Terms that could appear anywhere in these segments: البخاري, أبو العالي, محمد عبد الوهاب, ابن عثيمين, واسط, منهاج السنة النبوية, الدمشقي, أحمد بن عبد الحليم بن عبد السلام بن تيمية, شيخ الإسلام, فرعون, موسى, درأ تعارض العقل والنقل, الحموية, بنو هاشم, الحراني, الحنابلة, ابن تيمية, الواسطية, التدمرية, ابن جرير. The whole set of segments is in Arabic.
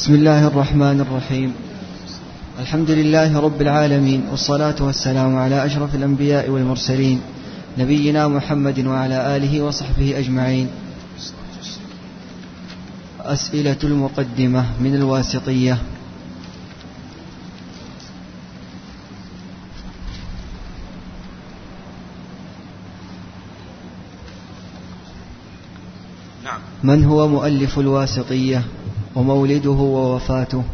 بسم الله الرحمن الرحيم. الحمد لله رب العالمين، والصلاة والسلام على أشرف الأنبياء والمرسلين، نبينا محمد وعلى آله وصحبه أجمعين. أسئلة المقدمة من الواسطية. من هو مؤلف الواسطية ومولده ووفاته؟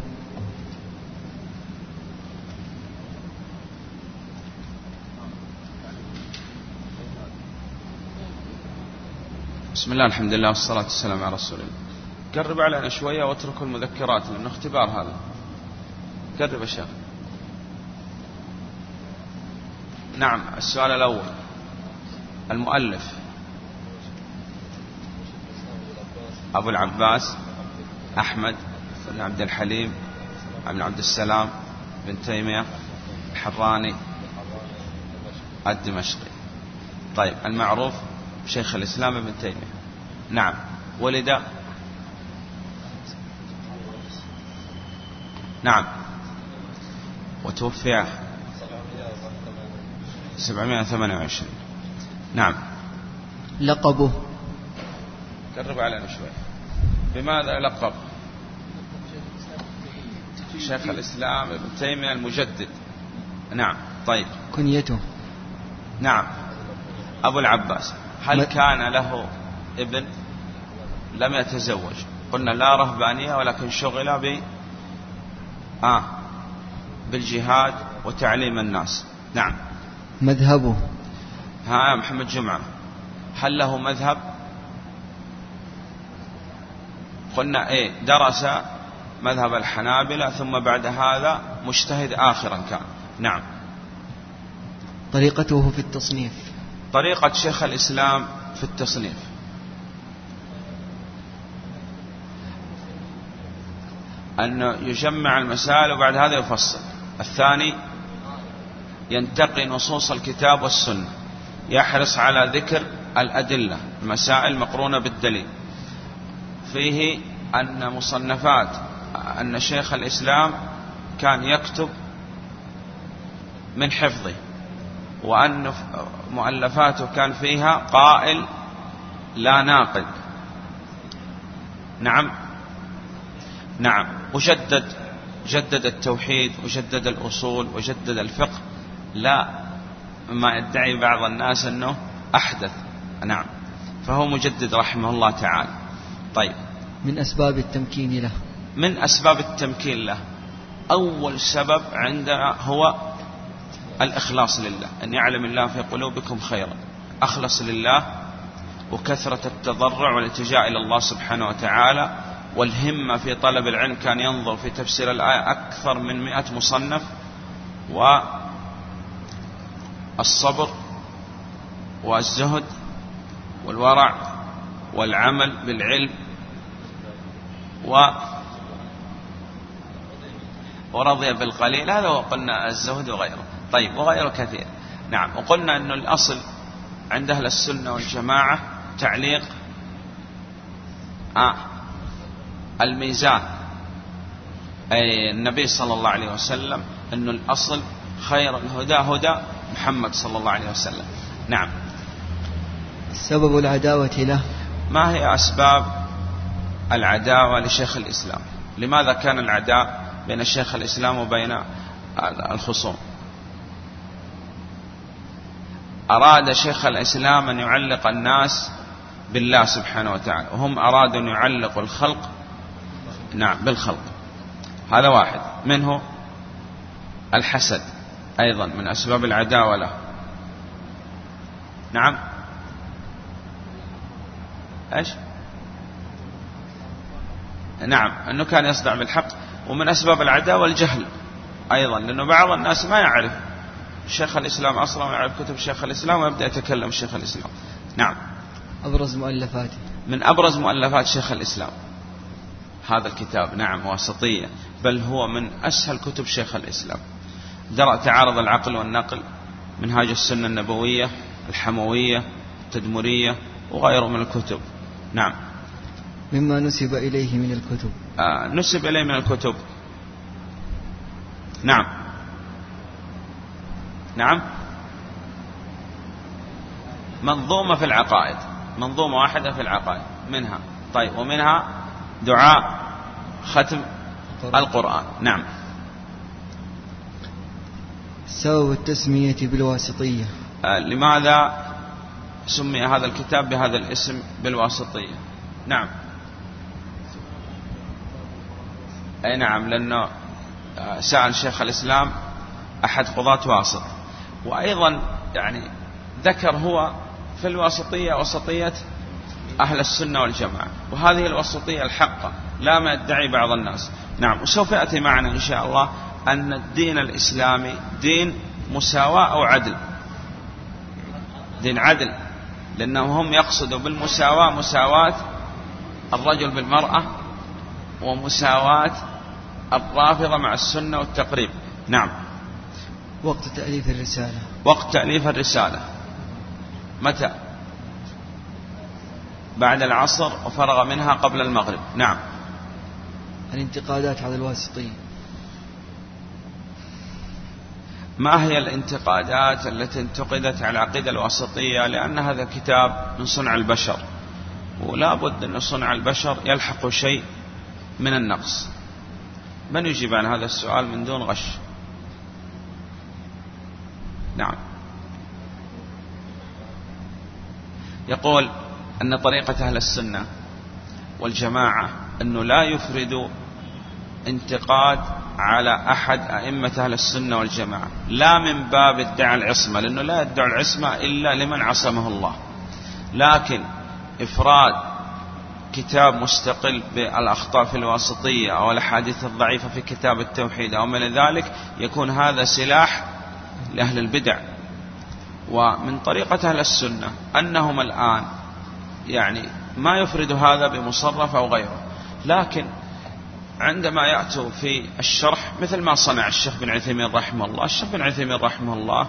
بسم الله، الحمد لله والصلاة والسلام على رسول الله. قرب علينا شوية واتركوا المذكرات لأنه اختبار هذا. قرب الشيخ. نعم، السؤال الأول، المؤلف أبو العباس أحمد بن عبد الحليم بن عبد السلام بن تيمية الحراني الدمشقي. طيب، المعروف شيخ الإسلام ابن تيمية. نعم، ولد. نعم، وتوفي 728. نعم، لقبه. قرب علينا شوي. بماذا لقب شيخ الإسلام ابن تيمية المجدد؟ نعم. طيب، كنيته. نعم، أبو العباس. هل كان له ابن؟ لم يتزوج. قلنا لا رهبانية، ولكن شغل بالجهاد وتعليم الناس. نعم، مذهبه. محمد جمعة. هل له مذهب؟ قلنا درس مذهب الحنابلة، ثم بعد هذا مجتهد آخرا كان. نعم، طريقته في التصنيف. طريقة شيخ الإسلام في التصنيف، أنه يجمع المسائل وبعد هذا يفصل. الثاني، ينتقي نصوص الكتاب والسنة، يحرص على ذكر الأدلة، مسائل مقرونة بالدليل. فيه أن مصنفات، أن شيخ الإسلام كان يكتب من حفظه، وأن مؤلفاته كان فيها قائل لا ناقد. نعم. نعم، وجدد التوحيد، وجدد الأصول، وجدد الفقه، لا ما يدعي بعض الناس أنه أحدث. نعم، فهو مجدد رحمه الله تعالى. طيب، من أسباب التمكين له. من أسباب التمكين له، أول سبب عندنا هو الإخلاص لله، أن يعلم الله في قلوبكم خيرا. أخلص لله، وكثرة التضرع والالتجاء إلى الله سبحانه وتعالى، والهمة في طلب العلم. كان ينظر في تفسير الآية أكثر من 100 مصنف، والصبر والزهد والورع والعمل بالعلم ورضي بالقليل. هذا وقلنا الزهد وغيره. طيب، وغيره كثير. نعم، وقلنا أن الأصل عند أهل السنة والجماعة تعليق الميزان. أي النبي صلى الله عليه وسلم أن الأصل خير الهدى هدى محمد صلى الله عليه وسلم. نعم، سبب العداوة له. ما هي أسباب العداوة لشيخ الإسلام؟ لماذا كان العداء بين شيخ الإسلام وبين الخصوم؟ أراد شيخ الإسلام أن يعلق الناس بالله سبحانه وتعالى، وهم أرادوا أن يعلقوا الخلق بالخلق. هذا واحد منه. الحسد أيضا من أسباب العداوة له. نعم، إيش؟ نعم، أنه كان يصدع بالحق. ومن أسباب العداوة الجهل أيضا، لأنه بعض الناس ما يعرف شيخ الإسلام أصلا، ما يعرف كتب شيخ الإسلام، ويبدأ يتكلم شيخ الإسلام. نعم، أبرز مؤلفاته. من أبرز مؤلفات شيخ الإسلام هذا الكتاب. نعم، واسطية، بل هو من أسهل كتب شيخ الإسلام. درأ تعارض العقل والنقل، منهاج السنة النبوية، الحموية، التدمرية، وغيره من الكتب. نعم، مما نسب إليه من الكتب. نسب إليه من الكتب. نعم نعم. منظومة في العقائد، منظومة واحدة في العقائد منها. طيب، ومنها دعاء ختم القرآن. نعم. سبب التسمية بالواسطية. لماذا سمي هذا الكتاب بهذا الاسم بالواسطية؟ نعم أي نعم، لأنه سأل شيخ الإسلام أحد قضاة واسط، وأيضا يعني ذكر هو في الواسطية وسطية أهل السنة والجماعة، وهذه الوسطية الحقة لا ما يدعي بعض الناس. نعم. وسوف يأتي معنا إن شاء الله أن الدين الإسلامي دين مساواة أو عدل، دين عدل، لأنهم يقصدوا بالمساواة مساواة الرجل بالمرأة ومساواة الرافضة مع السنة والتقريب. نعم. وقت تأليف الرسالة. وقت تأليف الرسالة متى؟ بعد العصر وفرغ منها قبل المغرب. نعم. الانتقادات على الواسطين. ما هي الانتقادات التي انتقدت على العقيدة الواسطية؟ لأن هذا الكتاب من صنع البشر، ولا بد أن صنع البشر يلحق شيء من النقص. من يجيب عن هذا السؤال من دون غش؟ نعم. يقول أن طريقة أهل السنة والجماعة أنه لا يفرد انتقاد على أحد أئمة أهل السنة والجماعة، لا من باب ادعاء العصمة، لأنه لا يدعى العصمة إلا لمن عصمه الله، لكن إفراد كتاب مستقل بالأخطاء في الواسطية أو الأحاديث الضعيفة في كتاب التوحيد أو من ذلك، يكون هذا سلاح لأهل البدع. ومن طريقة أهل السنة أنهم الآن يعني ما يفردوا هذا بمصرف أو غيره، لكن عندما يأتوا في الشرح مثل ما صنع الشيخ بن عثيمين رحمه الله. الشيخ بن عثيمين رحمه الله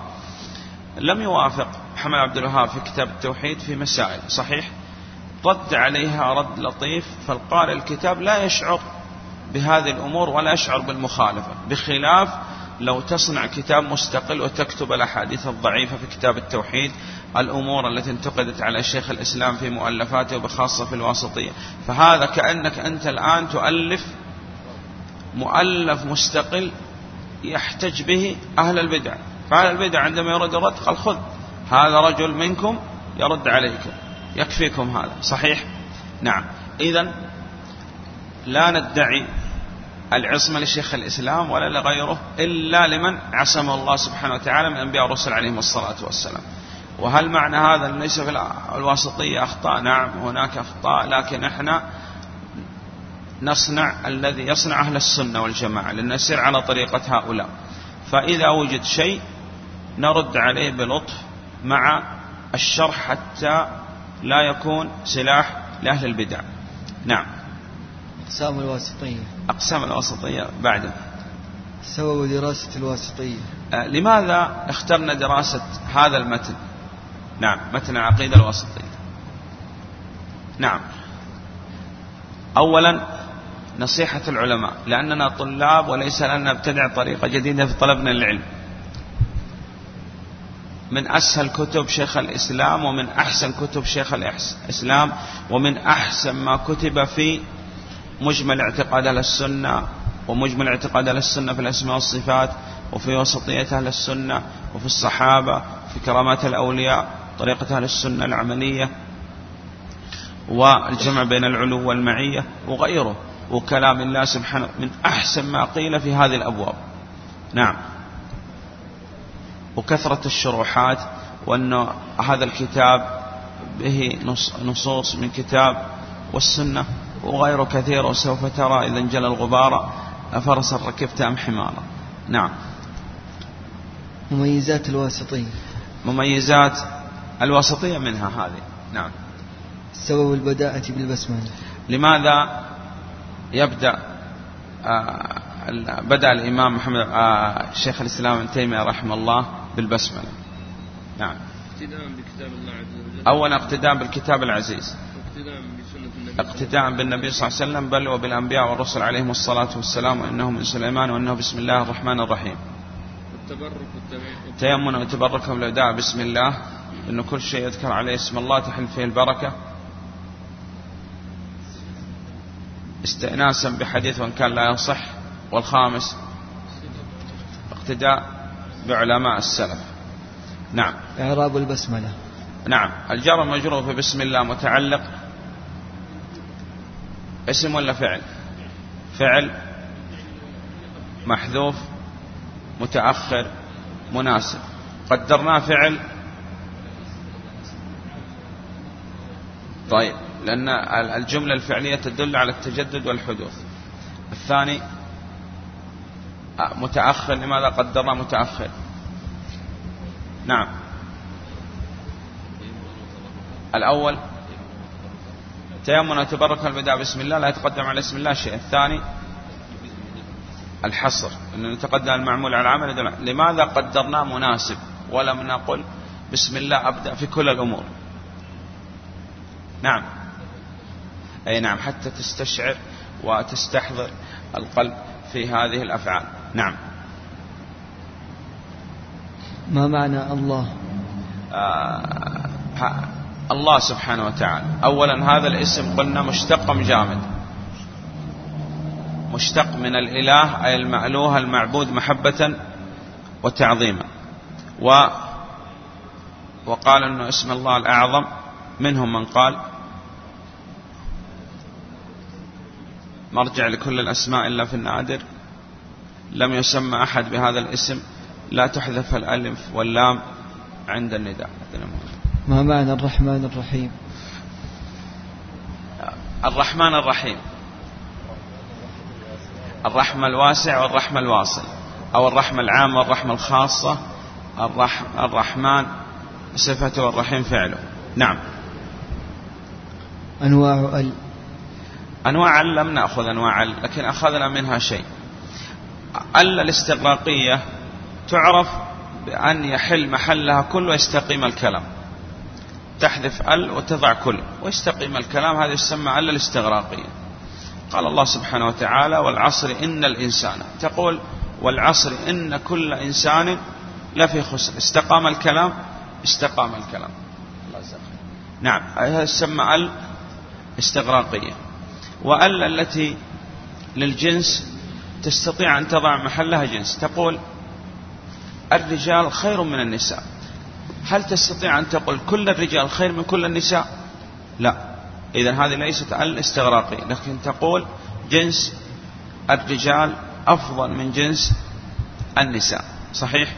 لم يوافق محمد عبد الوهاب في كتاب التوحيد في مسائل، صحيح، رد عليها رد لطيف، فالقارئ الكتاب لا يشعر بهذه الأمور ولا يشعر بالمخالفة، بخلاف لو تصنع كتاب مستقل وتكتب الأحاديث الضعيفة في كتاب التوحيد، الأمور التي انتقدت على شيخ الإسلام في مؤلفاته وبخاصة في الواسطية، فهذا كأنك أنت الآن تؤلف مؤلف مستقل يحتج به أهل البدع. فأهل البدع عندما يرد رد قال خذ هذا رجل منكم يرد عليكم، يكفيكم هذا، صحيح. نعم. إذن لا ندعي العصمة لشيخ الإسلام ولا لغيره إلا لمن عصم الله سبحانه وتعالى من أنبياء الرسل عليهم الصلاة والسلام. وهل معنى هذا أن ليس في الواسطية أخطاء؟ نعم هناك أخطاء، لكن إحنا نصنع الذي يصنع أهل السنة والجماعة لنسير على طريقة هؤلاء، فإذا وجد شيء نرد عليه بلطف مع الشرح حتى لا يكون سلاح لأهل البدع. نعم. أقسام الواسطية. أقسام الواسطية بعد. سبب دراسة الواسطية. لماذا اخترنا دراسة هذا المتن؟ نعم، متن العقيدة الواسطية. نعم. أولا نصيحة العلماء، لأننا طلاب وليس لنا نبتدع طريقة جديدة في طلبنا للعلم. من أسهل كتب شيخ الإسلام ومن أحسن كتب شيخ الإسلام ومن أحسن ما كتب في مجمل اعتقاد أهل السنة ومجمل اعتقاد أهل السنة في الأسماء والصفات وفي وسطية أهل السنة وفي الصحابة وفي كرامات الأولياء، طريقة أهل السنة العملية والجمع بين العلو والمعية وغيره وكلام الله سبحانه، من أحسن ما قيل في هذه الأبواب. نعم. وكثرة الشروحات، وأن هذا الكتاب به نصوص من كتاب والسنة وغيره كثير، وسوف ترى إذا انجلى الغبار أفرسا ركبت أم حمارا. نعم. مميزات الواسطية. مميزات الواسطية منها هذه. نعم. سبب البداءة بالبسملة. لماذا بدأ الإمام محمد شيخ الإسلام ابن تيمية رحمه الله بالبسملة؟ نعم. اقتداء بكتاب الله عز وجل. أولا اقتداء بالكتاب العزيز، اقتداء بالنبي صلى الله عليه وسلم، بل وبالأنبياء والرسل عليهم الصلاة والسلام، وأنه من سليمان، وأنه بسم الله الرحمن الرحيم. تيمن وتبرك والوداع بسم الله، أنه كل شيء يذكر عليه اسم الله تحل فيه البركة، استئناسا بحديث وإن كان لا يصح. والخامس اقتداء بعلماء السلف. نعم. إعراب البسملة. نعم. الجار المجرور في بسم الله متعلق اسم ولا فعل؟ فعل محذوف متأخر مناسب. قدرناه فعل. طيب، لأن الجملة الفعلية تدل على التجدد والحدوث. الثاني متأخر، لماذا قدرنا متأخر؟ نعم. الأول تيمنا تبرك البداء بسم الله، لا يتقدم على اسم الله شيء. الثاني الحصر، أن نتقدم المعمول على العمل. لماذا قدرنا مناسب ولم نقل بسم الله أبدأ في كل الأمور؟ نعم، أي نعم، حتى تستشعر وتستحضر القلب في هذه الأفعال. نعم. ما معنى الله؟ الله سبحانه وتعالى. أولا هذا الاسم قلنا مشتق مجامد، مشتق من الإله، أي المألوه المعبود محبة وتعظيما، وقال أنه اسم الله الأعظم. منهم من قال مرجع لكل الأسماء إلا في النادر، لم يسمى أحد بهذا الاسم، لا تحذف الألف واللام عند النداء. ما معنى الرحمن الرحيم؟ الرحمن الرحيم، الرحمة الواسع والرحمة الواصل، أو الرحمة العامة والرحمة الخاصة. الرحمن صفته والرحيم فعله. نعم. أنواع ال أنواع ال لم نأخذ أنواع ال، لكن أخذنا منها شيء. ال الاستغراقية تعرف بأن يحل محلها كل ويستقيم الكلام، تحذف ال وتضع كل ويستقيم الكلام، هذا يسمى ال الاستغراقية. قال الله سبحانه وتعالى والعصر إن الإنسان، تقول والعصر إن كل إنسان لفي خسر، استقام الكلام، استقام الكلام. نعم، هذا يسمى ال استغراقية. وال التي للجنس تستطيع أن تضع محلها جنس، تقول الرجال خير من النساء، هل تستطيع أن تقول كل الرجال خير من كل النساء؟ لا، إذن هذه ليست ال استغراقية، لكن تقول جنس الرجال أفضل من جنس النساء. صحيح؟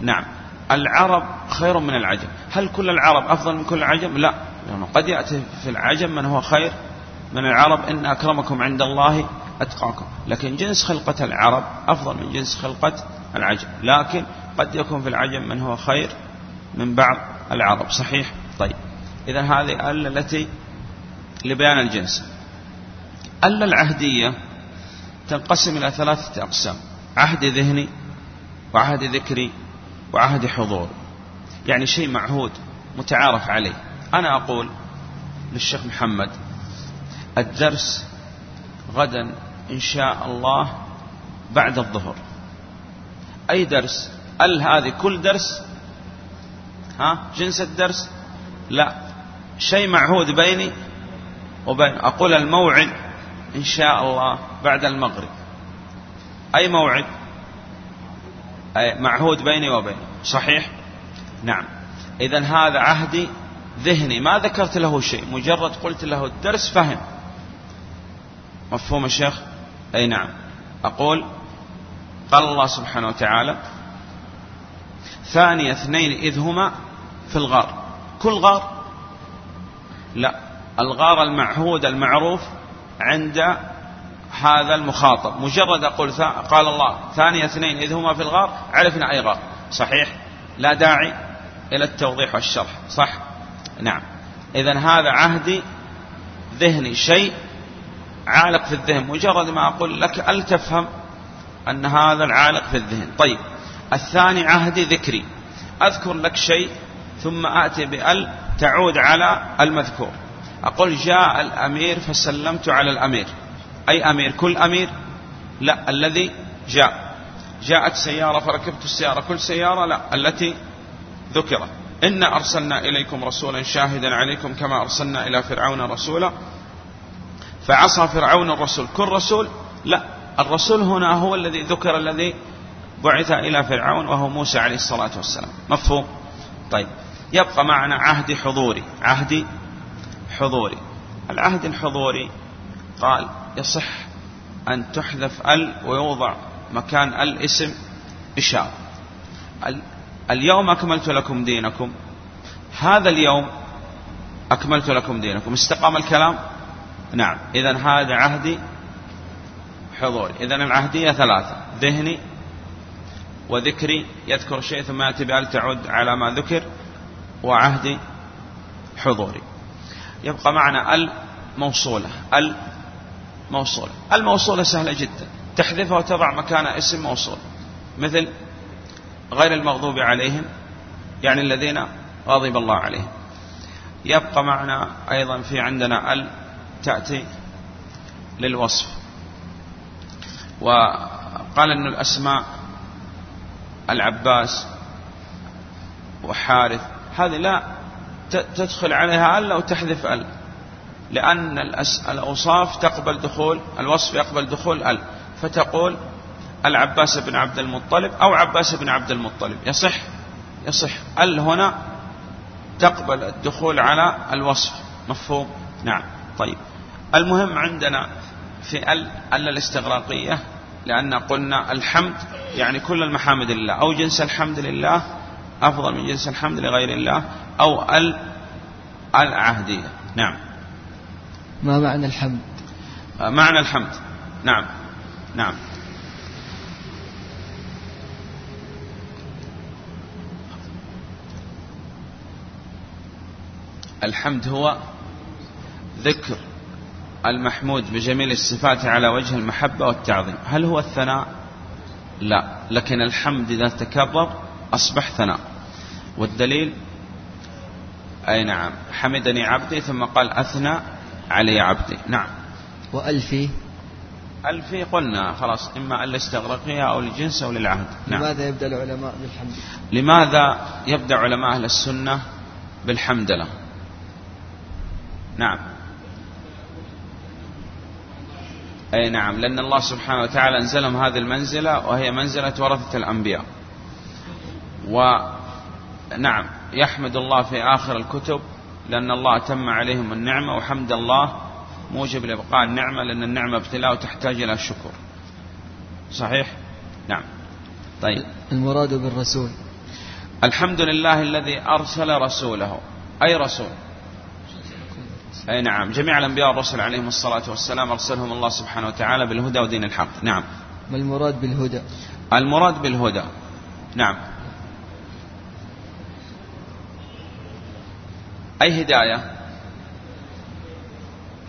نعم. العرب خير من العجم، هل كل العرب أفضل من كل العجم؟ لا، لأنه قد يأتي في العجم من هو خير من العرب، إن أكرمكم عند الله أتقاكم، لكن جنس خلقة العرب أفضل من جنس خلقة العجم، لكن قد يكون في العجم من هو خير من بعض العرب. صحيح؟ طيب، إذا هذه ال التي لبيان الجنس. ال العهدية تنقسم إلى ثلاثة أقسام: عهد ذهني، وعهد ذكري، وعهد حضور. يعني شيء معهود متعارف عليه. أنا أقول للشيخ محمد الدرس غدا إن شاء الله بعد الظهر. أي درس؟ هذه كل درس؟ ها؟ جنس الدرس؟ لا، شيء معهود بيني وبين. أقول الموعد إن شاء الله بعد المغرب. أي موعد؟ أي معهود بيني وبينه. صحيح؟ نعم. إذا هذا عهدي ذهني، ما ذكرت له شيء، مجرد قلت له الدرس فهم. مفهوم الشيخ؟ أي نعم. أقول قال الله سبحانه وتعالى ثاني اثنين إذ هما في الغار. كل غار؟ لا، الغار المعهود المعروف عند هذا المخاطب. مجرد أقول قال الله ثاني اثنين إذ هما في الغار، عرفنا أي غار. صحيح؟ لا داعي إلى التوضيح والشرح. صح؟ نعم. إذن هذا عهدي ذهني، شيء عالق في الذهن، مجرد ما أقول لك أل تفهم أن هذا العالق في الذهن. طيب، الثاني عهدي ذكري، أذكر لك شيء ثم آتي بأل تعود على المذكور. أقول جاء الأمير فسلمت على الأمير. أي أمير؟ كل أمير؟ لا، الذي جاء. جاءت سيارة فركبت السيارة، كل سيارة؟ لا، التي ذكرت. إن أرسلنا إليكم رسولا شاهدا عليكم كما أرسلنا إلى فرعون رسولا فعصى فرعون الرسول. كل رسول؟ لا، الرسول هنا هو الذي ذكر، الذي بعث إلى فرعون وهو موسى عليه الصلاة والسلام. مفهوم؟ طيب، يبقى معنا عهد حضوري. عهد حضوري، العهد الحضوري قال يصح أن تحذف ال ويوضع مكان الاسم إشارة. اليوم أكملت لكم دينكم، هذا اليوم أكملت لكم دينكم. استقام الكلام؟ نعم. إذن هذا عهدي حضوري. إذن العهدية ثلاثة: ذهني وذكري، يذكر شيء ثم يأتي بأل تعود على ما ذكر، وعهدي حضوري. يبقى معنا الموصولة. الموصولة، الموصولة سهلة جدا، تحذفها وتضع مكانها اسم موصول، مثل غير المغضوب عليهم، يعني الذين غضب الله عليهم. يبقى معنا أيضا في عندنا ال تأتي للوصف. وقال أن الأسماء العباس وحارث هذه لا تدخل عليها ال أو تحذف ال، لأن الأوصاف تقبل دخول الوصف، يقبل دخول ال، فتقول العباس بن عبد المطلب أو عباس بن عبد المطلب. يصح؟ يصح. ال هنا تقبل الدخول على الوصف. مفهوم؟ نعم. طيب، المهم عندنا في ال الاستغراقية، لأن قلنا الحمد يعني كل المحامد لله، أو جنس الحمد لله أفضل من جنس الحمد لغير الله، أو العهدية. نعم. ما معنى الحمد؟ معنى الحمد، نعم نعم، الحمد هو ذكر المحمود بجميل الصفات على وجه المحبة والتعظيم. هل هو الثناء؟ لا، لكن الحمد إذا تكرر أصبح ثناء. والدليل، أي نعم، حمدني عبدي ثم قال أثنى علي عبدي. نعم. وألفي، ألفي قلنا خلاص إما الاستغراقية أو الجنس أو للعهد. نعم. لماذا يبدأ العلماء بالحمد؟ لماذا يبدأ علماء أهل السنة بالحمد له؟ نعم، أي نعم، لأن الله سبحانه وتعالى أنزلهم هذه المنزلة، وهي منزلة ورثة الأنبياء. ونعم، يحمد الله في آخر الكتب لأن الله أتم عليهم النعمة، وحمد الله موجب لبقاء النعمة، لأن النعمة ابتلاء وتحتاج إلى الشكر. صحيح؟ نعم. طيب، المراد بالرسول؟ الحمد لله الذي أرسل رسوله. أي رسول؟ أي نعم، جميع الأنبياء والرسل عليهم الصلاة والسلام أرسلهم الله سبحانه وتعالى بالهدى ودين الحق. نعم. ما المراد بالهدى؟ المراد بالهدى، نعم، أي هداية؟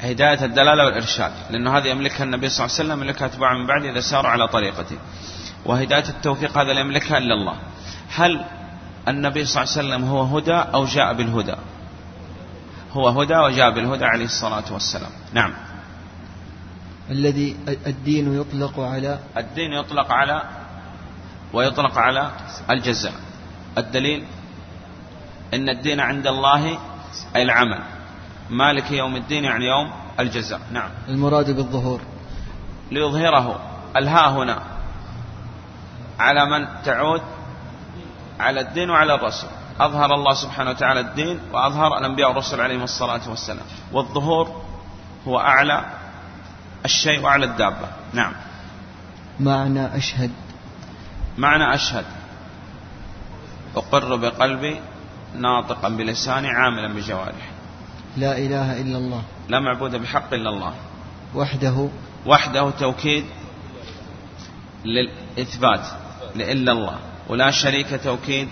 هداية الدلالة والإرشاد، لأنه هذه يملكها النبي صلى الله عليه وسلم، يملكها أتباعه من بعد إذا ساروا على طريقته. وهداية التوفيق هذا لا يملكها إلا الله. هل النبي صلى الله عليه وسلم هو هدى أو جاء بالهدى؟ هو هدى وجاء بالهدى عليه الصلاة والسلام. نعم. الذي الدين يطلق على، الدين يطلق على ويطلق على الجزاء. الدليل، إن الدين عند الله أي العمل، مالك يوم الدين يعني يوم الجزاء. نعم. المراد بالظهور؟ ليظهره. الها هنا على من تعود؟ على الدين وعلى الرسل. أظهر الله سبحانه وتعالى الدين، وأظهر الأنبياء والرسل عليهم الصلاة والسلام. والظهور هو أعلى الشيء وأعلى الدابة. نعم. معنى أشهد؟ معنى أشهد أقر بقلبي ناطقا بلساني عاملا بجوارحي. لا إله إلا الله، لا معبود بحق إلا الله. وحده، وحده توكيد للإثبات لإلا الله، ولا شريك توكيد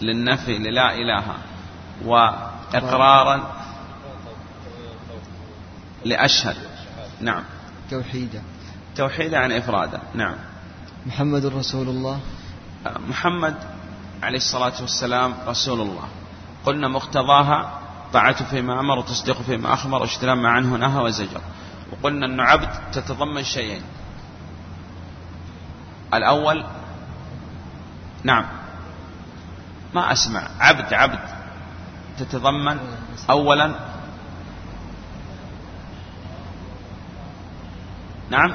للنفي للا إله، وإقرارا لأشهد. نعم. توحيدا، توحيدا عن إفرادا. نعم. محمد رسول الله، محمد عليه الصلاة والسلام رسول الله، قلنا مقتضاها طاعته فيما أمر وتصديقه فيما أخبر واجتناب ما عنه نهى وزجر. وقلنا أن عبد تتضمن شيئين، الأول نعم ما أسمع عبد تتضمن أولا نعم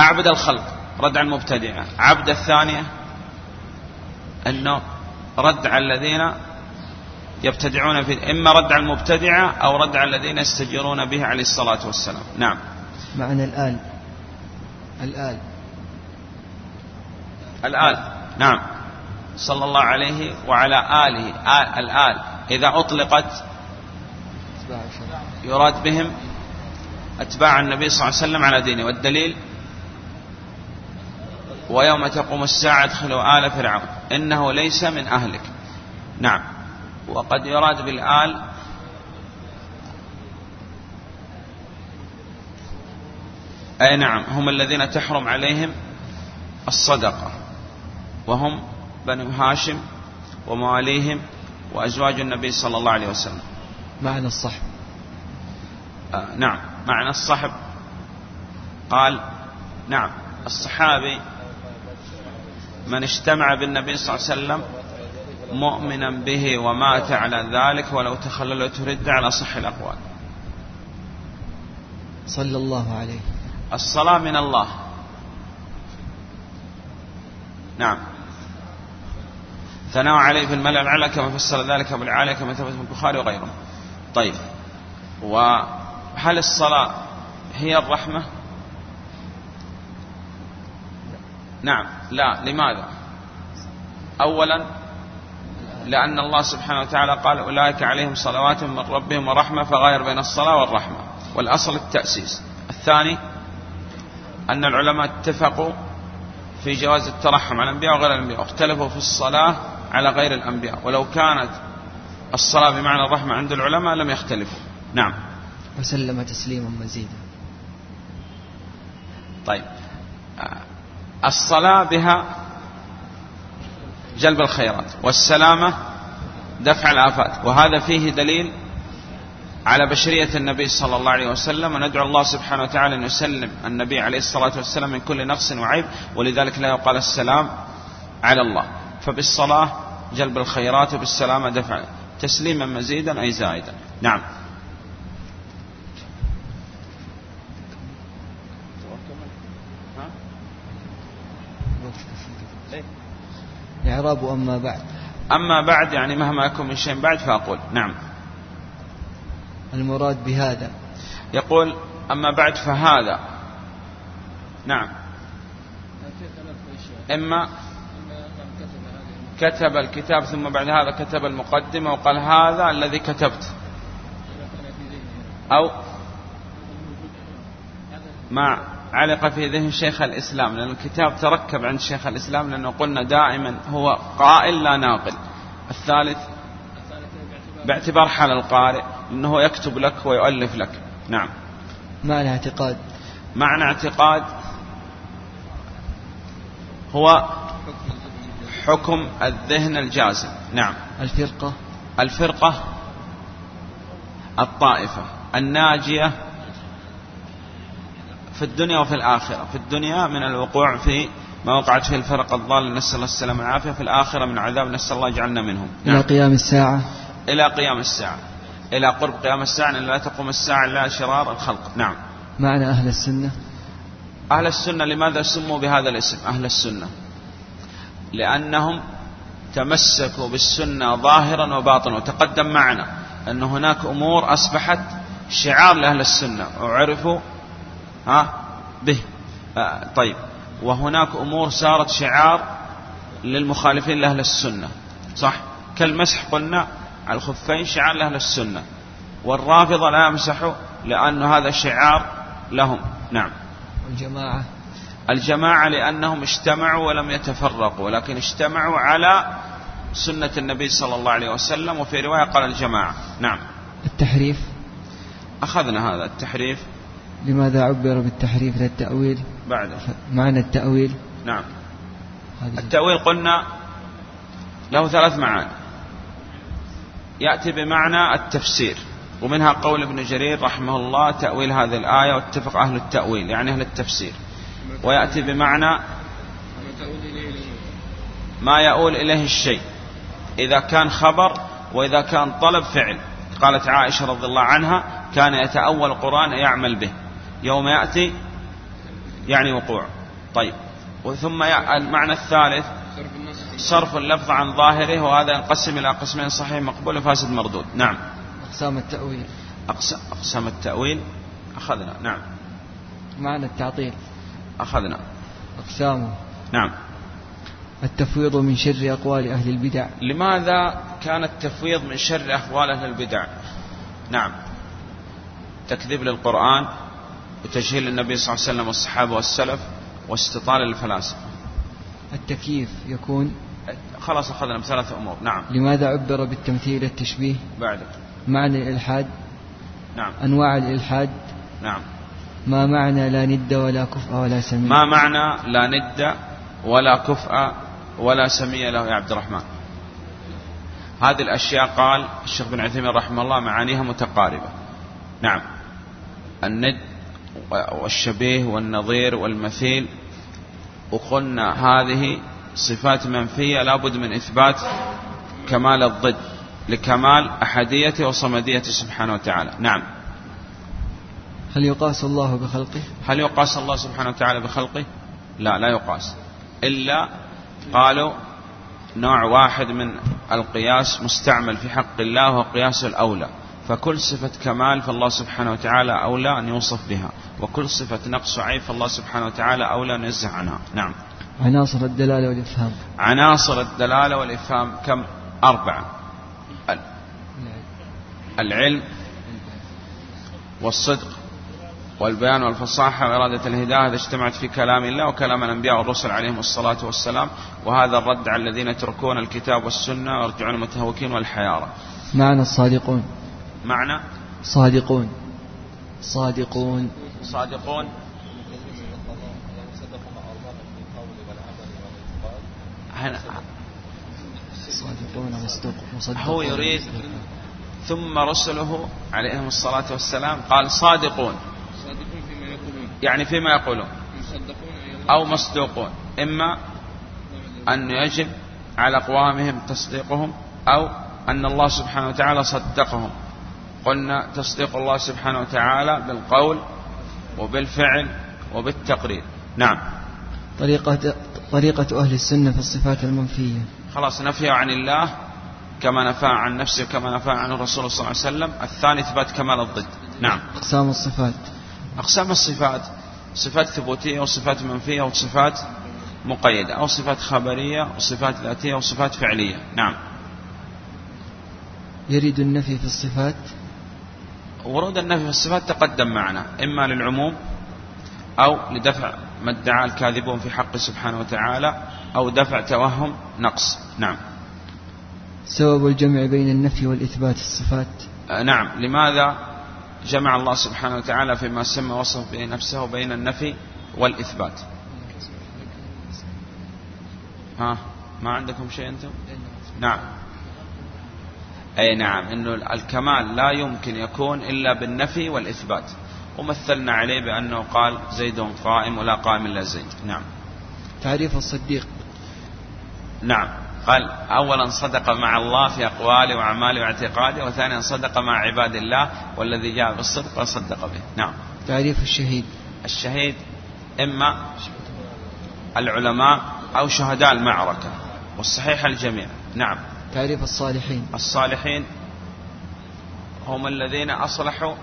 أعبد الخلق رد على المبتدعة، عبد الثانية أنه رد على الذين يبتدعون في إما رد على المبتدعة أو رد على الذين يستجيرون به عليه الصلاة والسلام. نعم معنى الآل نعم صلى الله عليه وعلى آله. الآل إذا أطلقت يراد بهم أتباع النبي صلى الله عليه وسلم على دينه، والدليل ويوم تقوم الساعة ادخلوا آل فرعون إنه ليس من أهلك. نعم وقد يراد بالآل أي نعم هم الذين تحرم عليهم الصدقة وهم بنو هاشم ومواليهم وأزواج النبي صلى الله عليه وسلم. معنى الصحب نعم معنى الصحب قال نعم الصحابي من اجتمع بالنبي صلى الله عليه وسلم مؤمنا به ومات على ذلك ولو تخللت رد على صح الأقوال. صلى الله عليه الصلاة من الله. نعم ثناء عليه في الملأ الأعلى كما فسر ذلك أبو العالي كما ثبت في البخاري وغيره. طيب وهل الصلاة هي الرحمة؟ نعم لا. لماذا؟ أولا لأن الله سبحانه وتعالى قال أولئك عليهم صلوات من ربهم ورحمة فغاير بين الصلاة والرحمة والأصل التأسيس. الثاني أن العلماء اتفقوا في جواز الترحم على الأنبياء وغير الأنبياء، اختلفوا في الصلاة على غير الأنبياء، ولو كانت الصلاة بمعنى الرحمة عند العلماء لم يختلفوا. نعم وسلم تسليما مزيدا. طيب الصلاة بها جلب الخيرات والسلامة دفع الآفات، وهذا فيه دليل على بشرية النبي صلى الله عليه وسلم، وندعو الله سبحانه وتعالى أن يسلم النبي عليه الصلاة والسلام من كل نقص وعيب، ولذلك لا يقال السلام على الله. فبالصلاة جلب الخيرات وبالسلامة دفع تسليما مزيدا أي زائدا. نعم إعراب أما بعد. أما بعد يعني مهما يكون من شيء بعد فأقول. نعم المراد بهذا يقول أما بعد فهذا نعم إما كتب الكتاب ثم بعد هذا كتب المقدمة وقال هذا الذي كتبت أو مع علق في ذهن شيخ الإسلام، لأن الكتاب تركب عند شيخ الإسلام لأنه قلنا دائما هو قائل لا ناقل. الثالث باعتبار حال القارئ أنه يكتب لك ويؤلف لك. نعم معنى اعتقاد. معنى اعتقاد هو حكم الذهن الجازم. نعم الفرقة الطائفة الناجية في الدنيا وفي الآخرة، في الدنيا من الوقوع في ما وقعت فيه الفرق الضال نسأل الله السلامة والعافية، في الآخرة من عذاب نسأل الله يجعلنا منهم. نعم. إلى قيام الساعة إلى قرب قيام الساعة إن لا تقوم الساعة إلا شرار الخلق. نعم معنى أهل السنة لماذا سموا بهذا الاسم أهل السنة؟ لأنهم تمسكوا بالسنة ظاهرا وباطنا، وتقدم معنا أن هناك أمور أصبحت شعار لأهل السنة وعرفوا به. طيب وهناك أمور صارت شعار للمخالفين لأهل السنة صح، كالمسح قلنا على الخفين شعار لأهل السنة، والرافضة لا يمسحوا لأنه هذا شعار لهم. نعم الجماعة لأنهم اجتمعوا ولم يتفرقوا، لكن اجتمعوا على سنة النبي صلى الله عليه وسلم، وفي رواية قال الجماعة. نعم التحريف أخذنا هذا التحريف. لماذا عبر بالتحريف للتأويل؟ بعد معنى التأويل. نعم التأويل قلنا له ثلاث معاني، يأتي بمعنى التفسير، ومنها قول ابن جرير رحمه الله تأويل هذه الآية، واتفق أهل التأويل يعني أهل التفسير، ويأتي بمعنى ما يؤول إليه الشيء إذا كان خبر وإذا كان طلب فعل. قالت عائشة رضي الله عنها: كان يتأول القرآن يعمل به، يوم يأتي يعني وقوع. طيب، وثم المعنى الثالث صرف اللفظ عن ظاهره، وهذا ينقسم إلى قسمين: صحيح مقبول وفاسد مردود. نعم. أقسام التأويل. أقسام التأويل أخذنا. نعم. معنى التعطيل أخذنا. أقسامه. نعم. التفويض من شر أقوال أهل البدع. لماذا كان التفويض من شر أقوال أهل البدع؟ نعم، تكذيب للقرآن، وتجهيل النبي صلى الله عليه وسلم والصحابة والسلف، واستطالة للفلاسفة. التكييف يكون خلاص، أخذنا بثلاث أمور. نعم. لماذا عبر بالتمثيل التشبيه؟ بعد. معنى الإلحاد. نعم. أنواع الإلحاد. نعم. ما معنى لا ند ولا كفء ولا سمية؟ ما معنى لا ند ولا كفء ولا سمية له يا عبد الرحمن؟ هذه الأشياء قال الشيخ بن عثيمين رحمه الله معانيها متقاربة. نعم. الند والشبيه والنظير والمثيل، وقلنا هذه صفات منفية لابد من إثبات كمال الضد لكمال أحديته وصمديته سبحانه وتعالى. نعم. هل يقاس الله بخلقه؟ هل يقاس الله سبحانه وتعالى بخلقه؟ لا، لا يقاس، إلا قالوا نوع واحد من القياس مستعمل في حق الله وهو قياس الأولى، فكل صفة كمال فالله سبحانه وتعالى أولى أن يوصف بها، وكل صفة نقص وعيب فالله سبحانه وتعالى أولى أن ينزه عنها. نعم. عناصر الدلالة والإفهام. عناصر الدلالة والإفهام كم؟ 4: العلم والصدق والبيان والفصاحة وإرادة الهداية، هذا اجتمعت في كلام الله وكلام الأنبياء والرسل عليهم الصلاة والسلام، وهذا الرد على الذين يتركون الكتاب والسنة ويرجعون المتهوكين والحيارى. معنى الصادقون. معنى صادقون. صادقون. صادقون صادقون. هو يريد ثم رسله عليهم الصلاة والسلام قال صادقون، يعني فيما يقولون أو مصدوقون، إما أن يجب على أقوامهم تصديقهم أو أن الله سبحانه وتعالى صدقهم. قلنا تصديق الله سبحانه وتعالى بالقول وبالفعل وبالتقرير. نعم. طريقة أهل السنة في الصفات المنفية. خلاص، نفي عن الله كما نفى عن نفسه كما نفى عن الرسول صلى الله عليه وسلم. الثاني إثبات كمال الضد. نعم. أقسام الصفات. أقسام الصفات: صفات ثبوتية وصفات منفية وصفات مقيدة، أو صفات خبرية وصفات ذاتية وصفات فعلية. نعم. يريد النفي في الصفات. ورود النفي في الصفات تقدم معنا، إما للعموم أو لدفع ما ادعى الكاذبون في حق سبحانه وتعالى، أو دفع توهم نقص. نعم. سبب الجمع بين النفي والإثبات الصفات. نعم. لماذا جمع الله سبحانه وتعالى فيما سمى وصف به نفسه بين النفي والإثبات؟ ها، ما عندكم شيء أنتم؟ نعم. أي نعم، إنه الكمال لا يمكن يكون إلا بالنفي والإثبات، ومثلنا عليه بأنه قال زيد قائم ولا قائم إلا زيد. نعم. تعريف الصديق. نعم. قال أولا صدق مع الله في أقواله وأعماله واعتقاده، وثانيا صدق مع عباد الله، والذي جاء بالصدق وصدق به. نعم. تعريف الشهيد. الشهيد إما العلماء أو شهداء المعركة، والصحيح الجميع. نعم. تعريف الصالحين. الصالحين هم الذين أصلحوا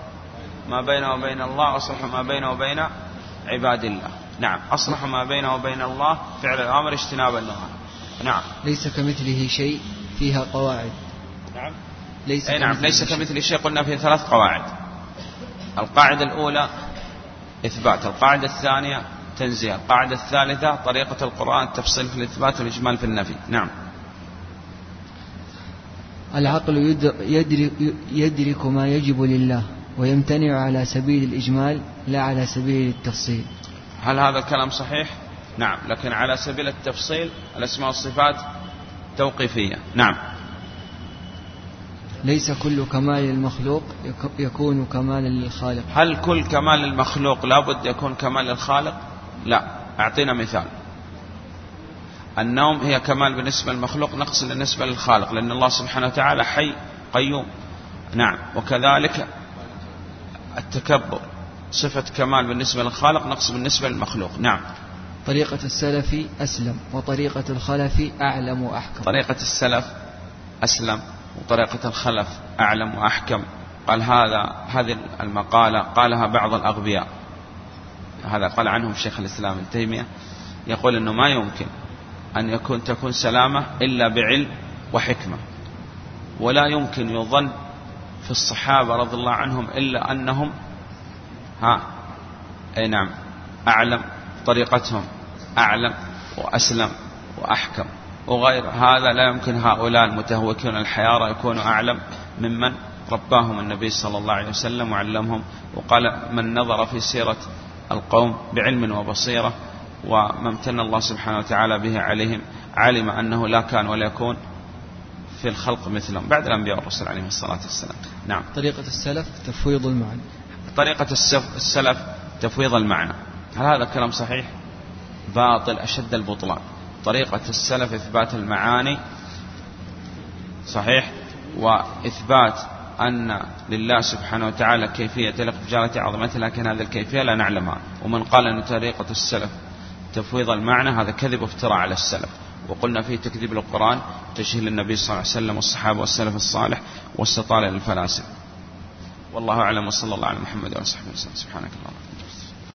ما بينه وبين الله، أصلحوا ما بينه وبين عباد الله. نعم. أصلحوا ما بينه وبين الله فعل الأمر اجتناب النهي. نعم. ليس كمثله شيء فيها قواعد. نعم. ليس نعم. ليس كمثله شيء، قلنا فيه 3 قواعد: القاعدة الأولى إثبات، القاعدة الثانية تنزيه، القاعدة الثالثة طريقة القرآن التفصيل في الإثبات والإجمال في النفي. نعم. العقل يدرك ما يجب لله، ويمتنع على سبيل الإجمال لا على سبيل التفصيل. هل هذا الكلام صحيح؟ نعم، لكن على سبيل التفصيل الأسماء والصفات توقيفية. نعم. ليس كل كمال المخلوق يكون كمالا للخالق. هل كل كمال المخلوق لابد يكون كمال الخالق؟ لا. أعطينا مثال. النوم هي كمال بالنسبة للمخلوق، نقص بالنسبة للخالق، لأن الله سبحانه وتعالى حي قيوم. نعم. وكذلك التكبر صفة كمال بالنسبة للخالق، نقص بالنسبة للمخلوق. نعم. طريقة السلف أسلم وطريقة الخلف أعلم وأحكم. طريقة السلف أسلم وطريقة الخلف أعلم وأحكم. قال هذه المقالة قالها بعض الأغبياء، هذا قال عنهم شيخ الإسلام ابن تيمية، يقول أنه ما يمكن أن تكون سلامة إلا بعلم وحكمة، ولا يمكن يظن في الصحابة رضي الله عنهم إلا أنهم أي نعم أعلم، طريقتهم أعلم وأسلم وأحكم، وغير هذا لا يمكن هؤلاء المتهوكون الحيارى يكونوا أعلم ممن رباهم النبي صلى الله عليه وسلم وعلمهم. وقال من نظر في سيرة القوم بعلم وبصيرة وما امتن الله سبحانه وتعالى به عليهم علم أنه لا كان ولا يكون في الخلق مثلهم بعد الأنبياء والرسل عليهم الصلاة والسلام. نعم. طريقة السلف تفويض المعنى. طريقة السلف تفويض المعنى، هل هذا كلام صحيح؟ باطل أشد البطلان. طريقة السلف إثبات المعاني صحيح، وإثبات أن لله سبحانه وتعالى كيفية تليق بجلالة عظمته، لكن هذه الكيفية لا نعلمها. ومن قال أن طريقة السلف تفويض المعنى هذا كذب وافتراء على السلف، وقلنا فيه تكذيب للقرآن، تجهيل النبي صلى الله عليه وسلم والصحابة والسلف الصالح، واستطالة للفلاسفة. والله أعلم، وصلى الله على محمد وعلى آله وصحبه وسلم. سبحانك اللهم.